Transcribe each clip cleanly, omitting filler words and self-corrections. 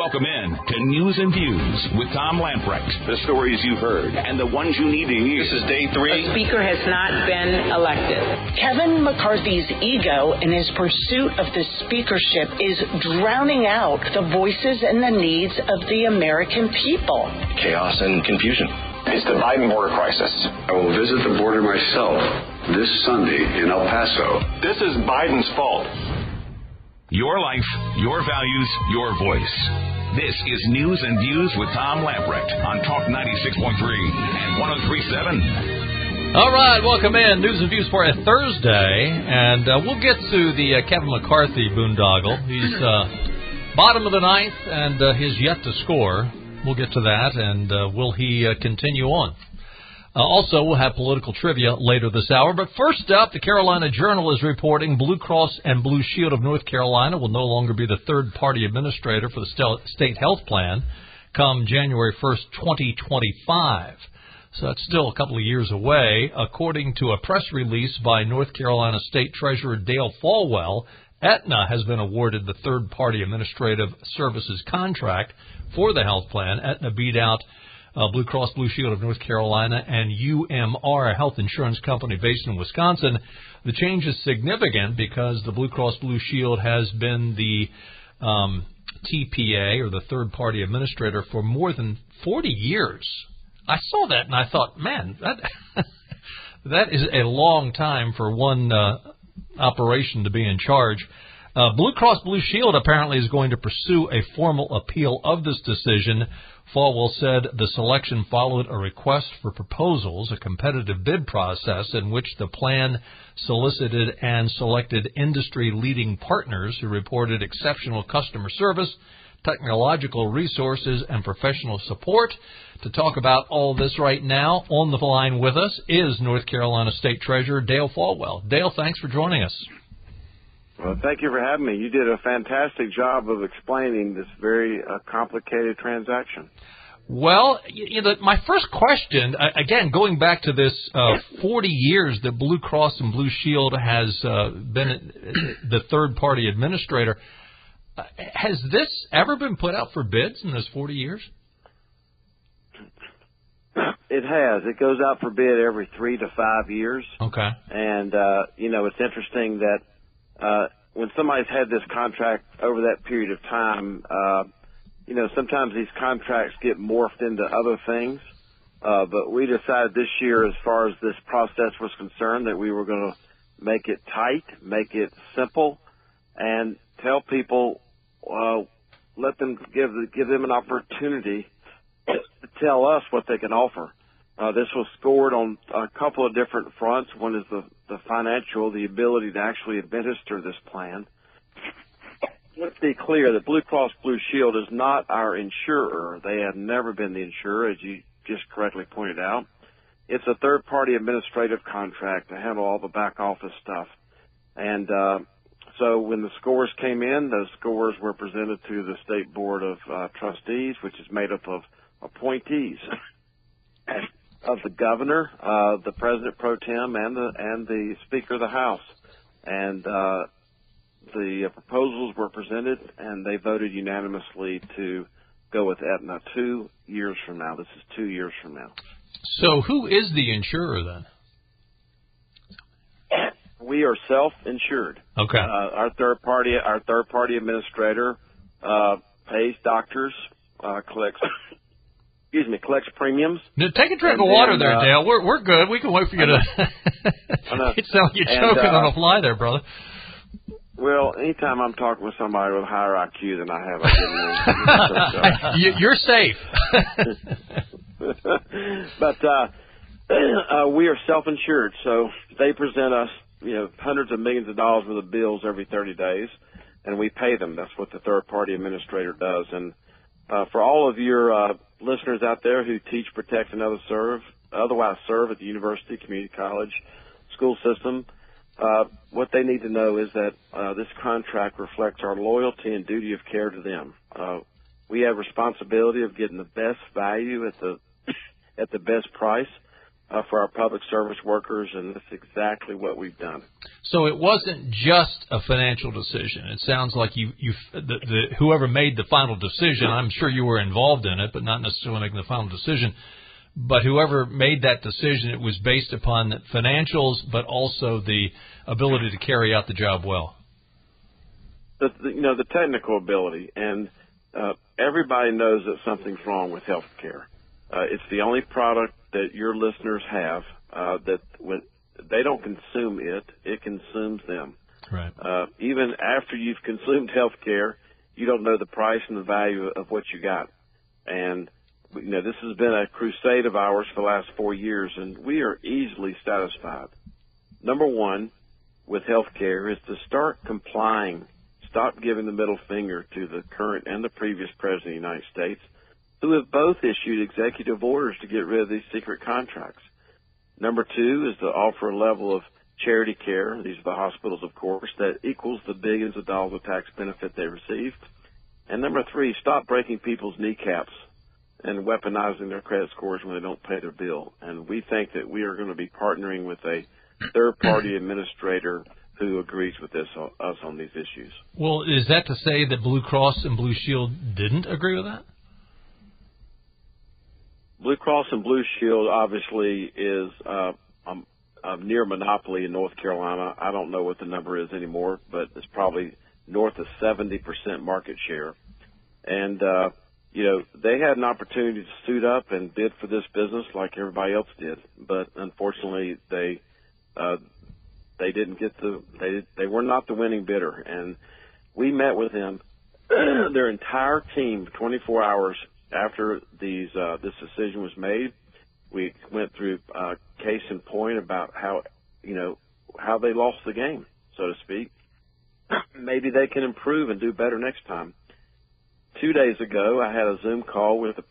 Welcome in to News and Views with Tom Lamprecht. The stories you've heard and the ones you need to hear. This is day 3. The speaker has not been elected. Kevin McCarthy's ego and his pursuit of the speakership is drowning out the voices and the needs of the American people. Chaos and confusion. It's the Biden border crisis. I will visit the border myself this Sunday in El Paso. This is Biden's fault. Your life, your values, your voice. This is News and Views with Tom Lamprecht on Talk 96.3 and 103.7. All right, welcome in. News and Views for a Thursday. And we'll get to the Kevin McCarthy boondoggle. He's bottom of the ninth, and he's yet to score. We'll get to that, and will he continue on? Also, we'll have political trivia later this hour. But first up, the Carolina Journal is reporting Blue Cross and Blue Shield of North Carolina will no longer be the third-party administrator for the state health plan come January 1st, 2025. So that's still a couple of years away. According to a press release by North Carolina State Treasurer Dale Folwell, Aetna has been awarded the third-party administrative services contract for the health plan. Aetna beat out Blue Cross Blue Shield of North Carolina and UMR, a health insurance company based in Wisconsin. The change is significant because the Blue Cross Blue Shield has been the TPA, or the third-party administrator, for more than 40 years. I saw that and I thought, man, that that is a long time for one operation to be in charge. Blue Cross Blue Shield apparently is going to pursue a formal appeal of this decision. Folwell said the selection followed a request for proposals, a competitive bid process in which the plan solicited and selected industry-leading partners who reported exceptional customer service, technological resources, and professional support. To talk about all this right now, on the line with us is North Carolina State Treasurer Dale Folwell. Dale, thanks for joining us. Well, thank you for having me. You did a fantastic job of explaining this very complicated transaction. Well, you know, my first question, again, going back to this 40 years that Blue Cross and Blue Shield has been the third-party administrator, has this ever been put out for bids in those 40 years? It has. It goes out for bid every 3 to 5 years. Okay. And, you know, it's interesting that when somebody's had this contract over that period of time, you know, sometimes these contracts get morphed into other things. But we decided this year, as far as this process was concerned, that we were going to make it tight, make it simple, and tell people, let them give them an opportunity to tell us what they can offer. This was scored on a couple of different fronts. One is the financial, the ability to actually administer this plan. Let's be clear that Blue Cross Blue Shield is not our insurer. They have never been the insurer, as you just correctly pointed out. It's a third-party administrative contract to handle all the back office stuff. And so when the scores came in, those scores were presented to the State Board of Trustees, which is made up of appointees. Of the governor, the president pro tem, and the speaker of the House, and the proposals were presented, and they voted unanimously to go with Aetna 2 years from now. This is 2 years from now. So, who is the insurer then? We are self-insured. Okay. Our third party administrator pays doctors, collects premiums. Now, take a drink of water there, Dale. We're good. We can wait for you to... It sounds like you're choking on a fly there, brother. Well, anytime I'm talking with somebody with a higher IQ than I have, I get You're safe. But we are self-insured, so they present us, you know, hundreds of millions of dollars worth of bills every 30 days, and we pay them. That's what the third-party administrator does. And for all of your... listeners out there who teach, protect, and otherwise serve at the university, community college, school system, what they need to know is that this contract reflects our loyalty and duty of care to them. We have responsibility of getting the best value at the best price for our public service workers, and that's exactly what we've done. So it wasn't just a financial decision. It sounds like whoever made the final decision, I'm sure you were involved in it, but not necessarily making the final decision. But whoever made that decision, it was based upon financials, but also the ability to carry out the job well. The technical ability, and everybody knows that something's wrong with healthcare. It's the only product that your listeners have that when they don't consume it, it consumes them. Right. Even after you've consumed healthcare, you don't know the price and the value of what you got. And this has been a crusade of ours for the last 4 years, and we are easily satisfied. Number one with healthcare is to start complying. Stop giving the middle finger to the current and the previous president of the United States, who have both issued executive orders to get rid of these secret contracts. Number two is to offer a level of charity care, these are the hospitals, of course, that equals the billions of dollars of tax benefit they received. And number three, stop breaking people's kneecaps and weaponizing their credit scores when they don't pay their bill. And we think that we are going to be partnering with a third-party administrator who agrees with us on these issues. Well, is that to say that Blue Cross and Blue Shield didn't agree with that? Blue Cross and Blue Shield obviously is a near monopoly in North Carolina. I don't know what the number is anymore, but it's probably north of 70% market share. And, they had an opportunity to suit up and bid for this business like everybody else did. But unfortunately, they didn't get they were not the winning bidder, and we met with them, their entire team, 24 hours after this decision was made. We went through case in point about how they lost the game, so to speak. Maybe they can improve and do better next time. 2 days ago, I had a Zoom call with the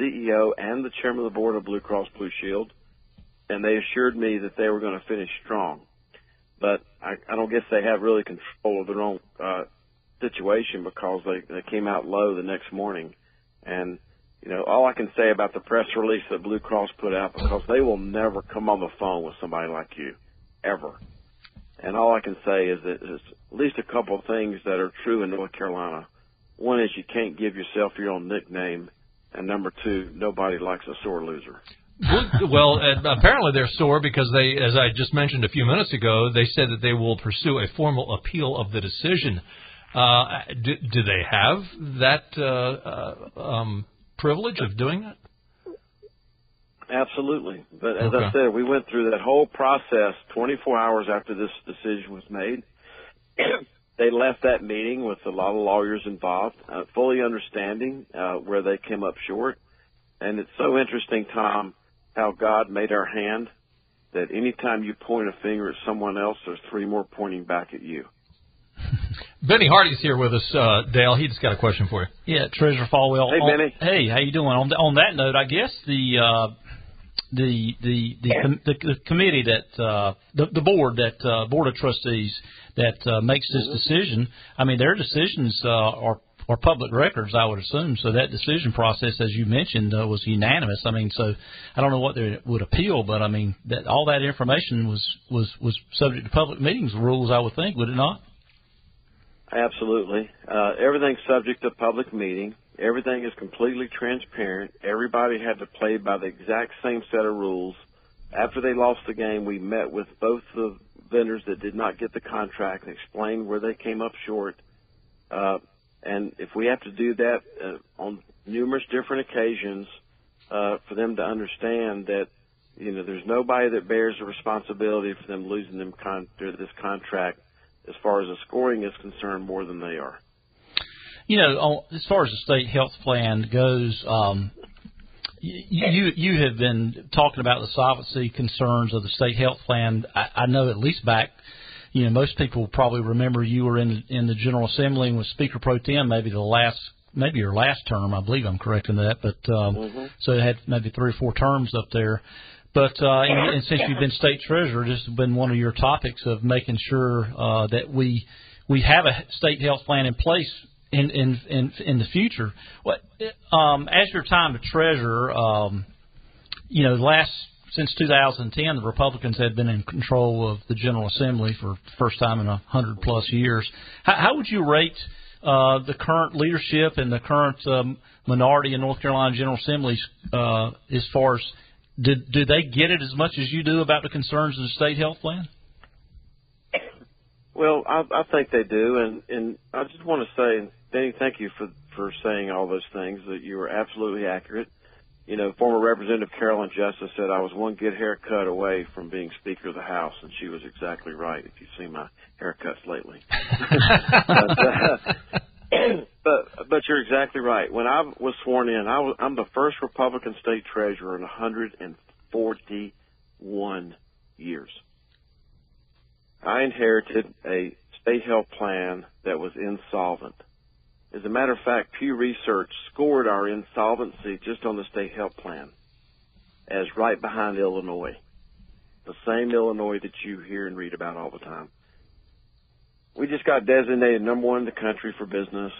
CEO and the chairman of the board of Blue Cross Blue Shield, and they assured me that they were going to finish strong. But I don't guess they have really control of their own situation, because they came out low the next morning. And, all I can say about the press release that Blue Cross put out, because they will never come on the phone with somebody like you, ever. And all I can say is that there's at least a couple of things that are true in North Carolina. One is you can't give yourself your own nickname. And number two, nobody likes a sore loser. Well, apparently they're sore because they, as I just mentioned a few minutes ago, they said that they will pursue a formal appeal of the decision. Do they have that privilege of doing that? Absolutely. But as I said, we went through that whole process 24 hours after this decision was made. They left that meeting with a lot of lawyers involved, fully understanding where they came up short. And it's so interesting, Tom, how God made our hand, that any time you point a finger at someone else, there's three more pointing back at you. Benny Hardy's here with us, Dale. He's got a question for you. Yeah, Treasurer Folwell. Hey, Benny. Hey, how you doing? On that note, I guess the committee that board of trustees that makes this decision, I mean, their decisions are public records, I would assume. So that decision process, as you mentioned, was unanimous. I mean, so I don't know what they would appeal, but I mean, that all that information was subject to public meetings rules, I would think, would it not? Absolutely. Everything's subject to public meeting. Everything is completely transparent. Everybody had to play by the exact same set of rules. After they lost the game, we met with both the vendors that did not get the contract and explained where they came up short. And if we have to do that on numerous different occasions for them to understand that, there's nobody that bears the responsibility for them losing them this contract as far as the scoring is concerned more than they are. As far as the state health plan goes, you have been talking about the solvency concerns of the state health plan. I know at least back, most people probably remember you were in the General Assembly and was Speaker Pro Tem, maybe your last term, I believe I'm correct in that. But so it had maybe 3 or 4 terms up there. But and since you've been State Treasurer, this has been one of your topics of making sure that we have a state health plan in place in the future. As your time as Treasurer, last Since 2010, the Republicans had been in control of the General Assembly for the first time in 100-plus years. How would you rate the current leadership and the current minority in North Carolina General Assembly as far as do they get it as much as you do about the concerns of the state health plan? Well, I think they do, and I just want to say, Danny, thank you for saying all those things, that you were absolutely accurate. You know, former Representative Carolyn Justice said I was one good haircut away from being Speaker of the House, and she was exactly right if you've seen my haircuts lately. but you're exactly right. When I was sworn in, I'm the first Republican state treasurer in 141 years. I inherited a state health plan that was insolvent. As a matter of fact, Pew Research scored our insolvency just on the state health plan as right behind Illinois, the same Illinois that you hear and read about all the time. We just got designated number one in the country for business.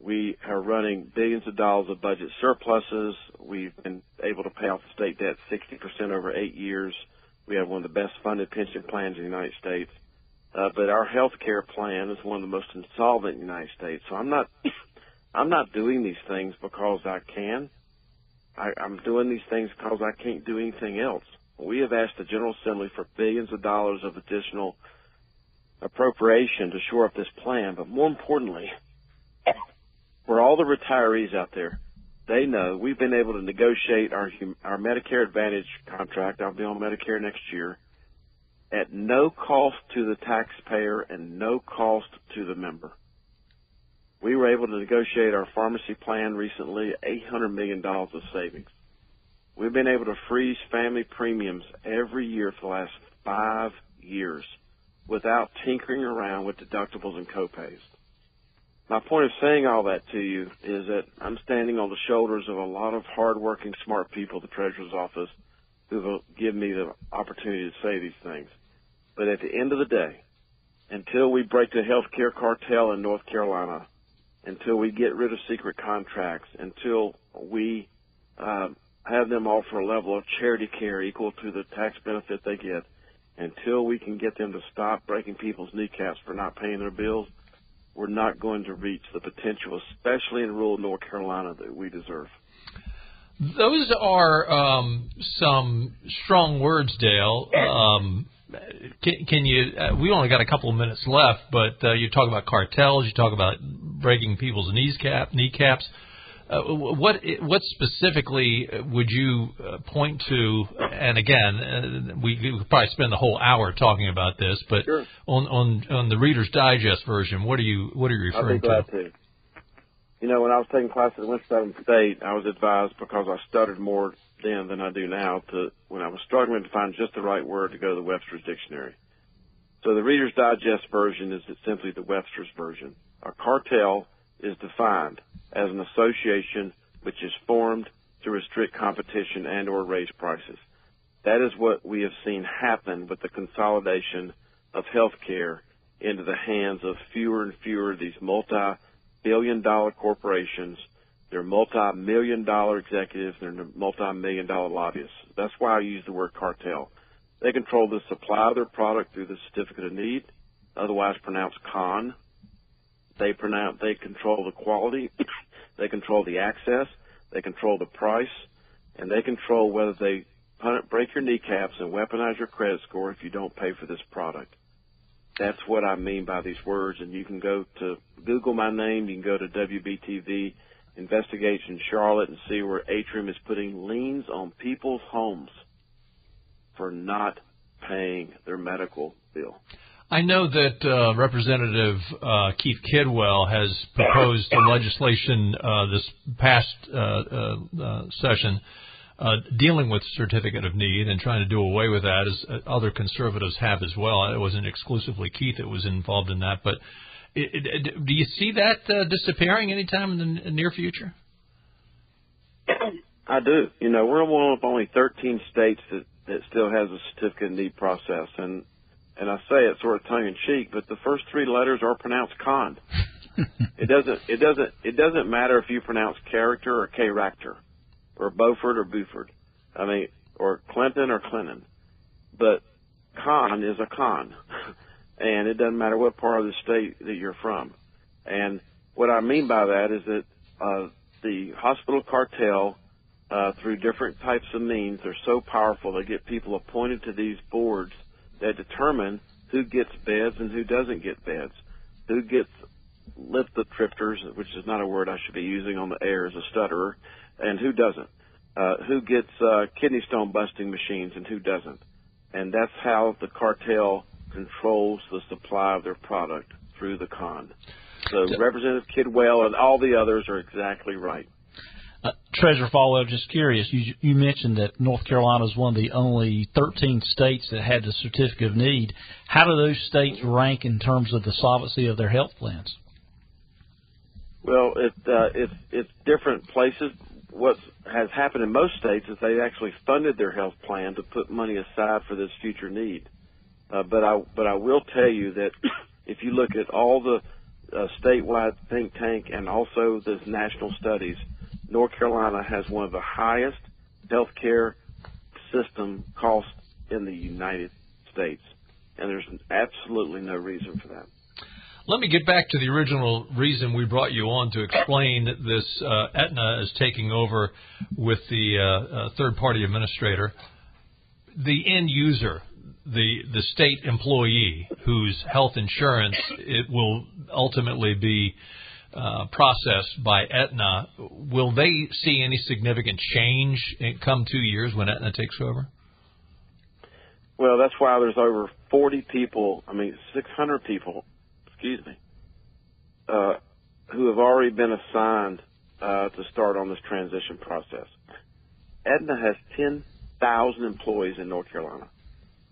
We are running billions of dollars of budget surpluses. We've been able to pay off the state debt 60% over 8 years. We have one of the best funded pension plans in the United States. But our health care plan is one of the most insolvent in the United States. So I'm not doing these things because I can. I'm doing these things because I can't do anything else. We have asked the General Assembly for billions of dollars of additional appropriation to shore up this plan. But more importantly, for all the retirees out there, they know we've been able to negotiate our Medicare Advantage contract. I'll be on Medicare next year, at no cost to the taxpayer and no cost to the member. We were able to negotiate our pharmacy plan recently, $800 million of savings. We've been able to freeze family premiums every year for the last 5 years without tinkering around with deductibles and copays. My point of saying all that to you is that I'm standing on the shoulders of a lot of hardworking, smart people at the Treasurer's office who will give me the opportunity to say these things. But at the end of the day, until we break the health care cartel in North Carolina, until we get rid of secret contracts, until we have them offer a level of charity care equal to the tax benefit they get, until we can get them to stop breaking people's kneecaps for not paying their bills, we're not going to reach the potential, especially in rural North Carolina, that we deserve. Those are some strong words, Dale. Can you? We only got a couple of minutes left, but you talk about cartels. You talk about breaking people's kneecaps. What specifically would you point to? And again, we could probably spend the whole hour talking about this, but sure. on the Reader's Digest version, what are you referring to? I'll be glad to. You know, when I was taking classes at Winston-Salem State, I was advised, because I stuttered more then than I do now, when I was struggling to find just the right word, to go to the Webster's Dictionary. So the Reader's Digest version is simply the Webster's version. A cartel is defined as an association which is formed to restrict competition and or raise prices. That is what we have seen happen with the consolidation of health care into the hands of fewer and fewer of these multi-billion-dollar corporations, they're multi-million-dollar executives, they're multi-million-dollar lobbyists. That's why I use the word cartel. They control the supply of their product through the certificate of need, otherwise pronounced con. They control the quality, they control the access, they control the price, and they control whether they break your kneecaps and weaponize your credit score if you don't pay for this product. That's what I mean by these words, and you can go to Google my name. You can go to WBTV Investigation Charlotte and see where Atrium is putting liens on people's homes for not paying their medical bill. I know that Representative Keith Kidwell has proposed legislation this past session dealing with certificate of need and trying to do away with that, as other conservatives have as well. It wasn't exclusively Keith that was involved in that, but do you see that disappearing anytime in the near future? I do. You know, we're one of only 13 states that still has a certificate of need process, and I say it sort of tongue in cheek, but the first three letters are pronounced con. It doesn't matter if you pronounce character or character, or Beaufort or Buford. I mean, or Clinton or Clinton, but con is a con, and it doesn't matter what part of the state that you're from. And what I mean by that is that the hospital cartel, through different types of means, are so powerful. They get people appointed to these boards that determine who gets beds and who doesn't get beds, who gets lithotripters, which is not a word I should be using on the air as a stutterer, and who doesn't, who gets kidney stone busting machines and who doesn't. And that's how the cartel controls the supply of their product, through the con. So Representative Kidwell and all the others are exactly right. Treasurer Folwell, just curious, you mentioned that North Carolina is one of the only 13 states that had the Certificate of Need. How do those states rank in terms of the solvency of their health plans? Well, it's different places. What has happened in most states is they actually funded their health plan to put money aside for this future need. But I will tell you that if you look at all the statewide think tank and also the national studies, North Carolina has one of the highest health care system costs in the United States, and there's absolutely no reason for that. Let me get back to the original reason we brought you on to explain this Aetna is taking over with the third-party administrator. The end user, the state employee whose health insurance it will ultimately be processed by Aetna, will they see any significant change come 2 years when Aetna takes over? Well, that's why there's over 600 people, who have already been assigned to start on this transition process. Aetna has 10,000 employees in North Carolina.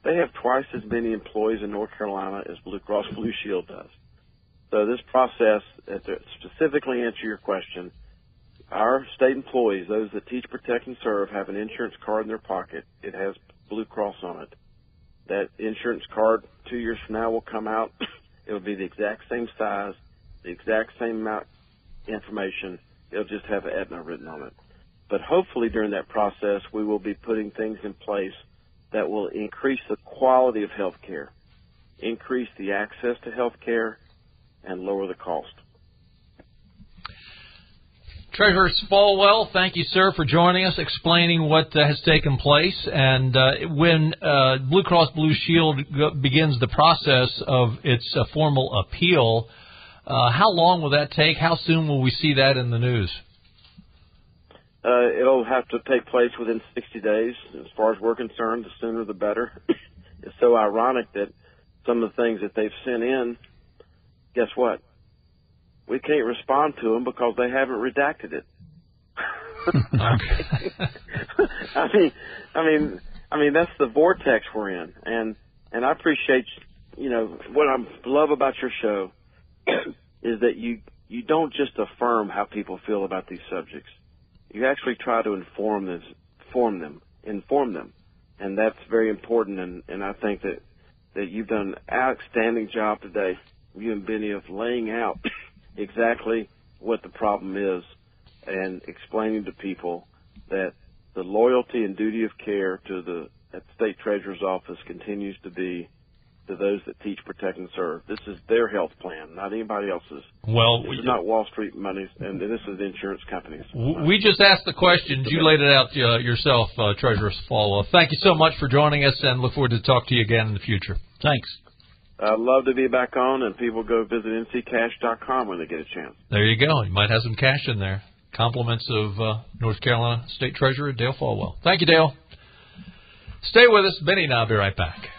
They have twice as many employees in North Carolina as Blue Cross Blue Shield does. So this process, to specifically answer your question, our state employees, those that teach, protect, and serve, have an insurance card in their pocket. It has Blue Cross on it. That insurance card 2 years from now will come out. It will be the exact same size, the exact same amount of information. It'll just have Aetna written on it. But hopefully during that process, we will be putting things in place that will increase the quality of health care, increase the access to health care, and lower the cost. Treasurer Folwell, thank you, sir, for joining us, explaining what has taken place. And when Blue Cross Blue Shield begins the process of its formal appeal, how long will that take? How soon will we see that in the news? It'll have to take place within 60 days. As far as we're concerned, the sooner the better. It's so ironic that some of the things that they've sent in, guess what? We can't respond to them because they haven't redacted it. I mean that's the vortex we're in. And I appreciate, what I love about your show is that you don't just affirm how people feel about these subjects. You actually try to inform them, and that's very important. And I think that you've done an outstanding job today, you and Benny, of laying out exactly what the problem is and explaining to people that the loyalty and duty of care to the state treasurer's office continues to be to those that teach, protect, and serve. This is their health plan, not anybody else's. Well, this is not Wall Street money, and this is insurance companies. We just asked the questions. You laid it out yourself, Treasurer Folwell. Thank you so much for joining us, and look forward to talk to you again in the future. Thanks. I'd love to be back on, and people go visit nccash.com when they get a chance. There you go. You might have some cash in there. Compliments of North Carolina State Treasurer Dale Folwell. Thank you, Dale. Stay with us. Benny and I'll be right back.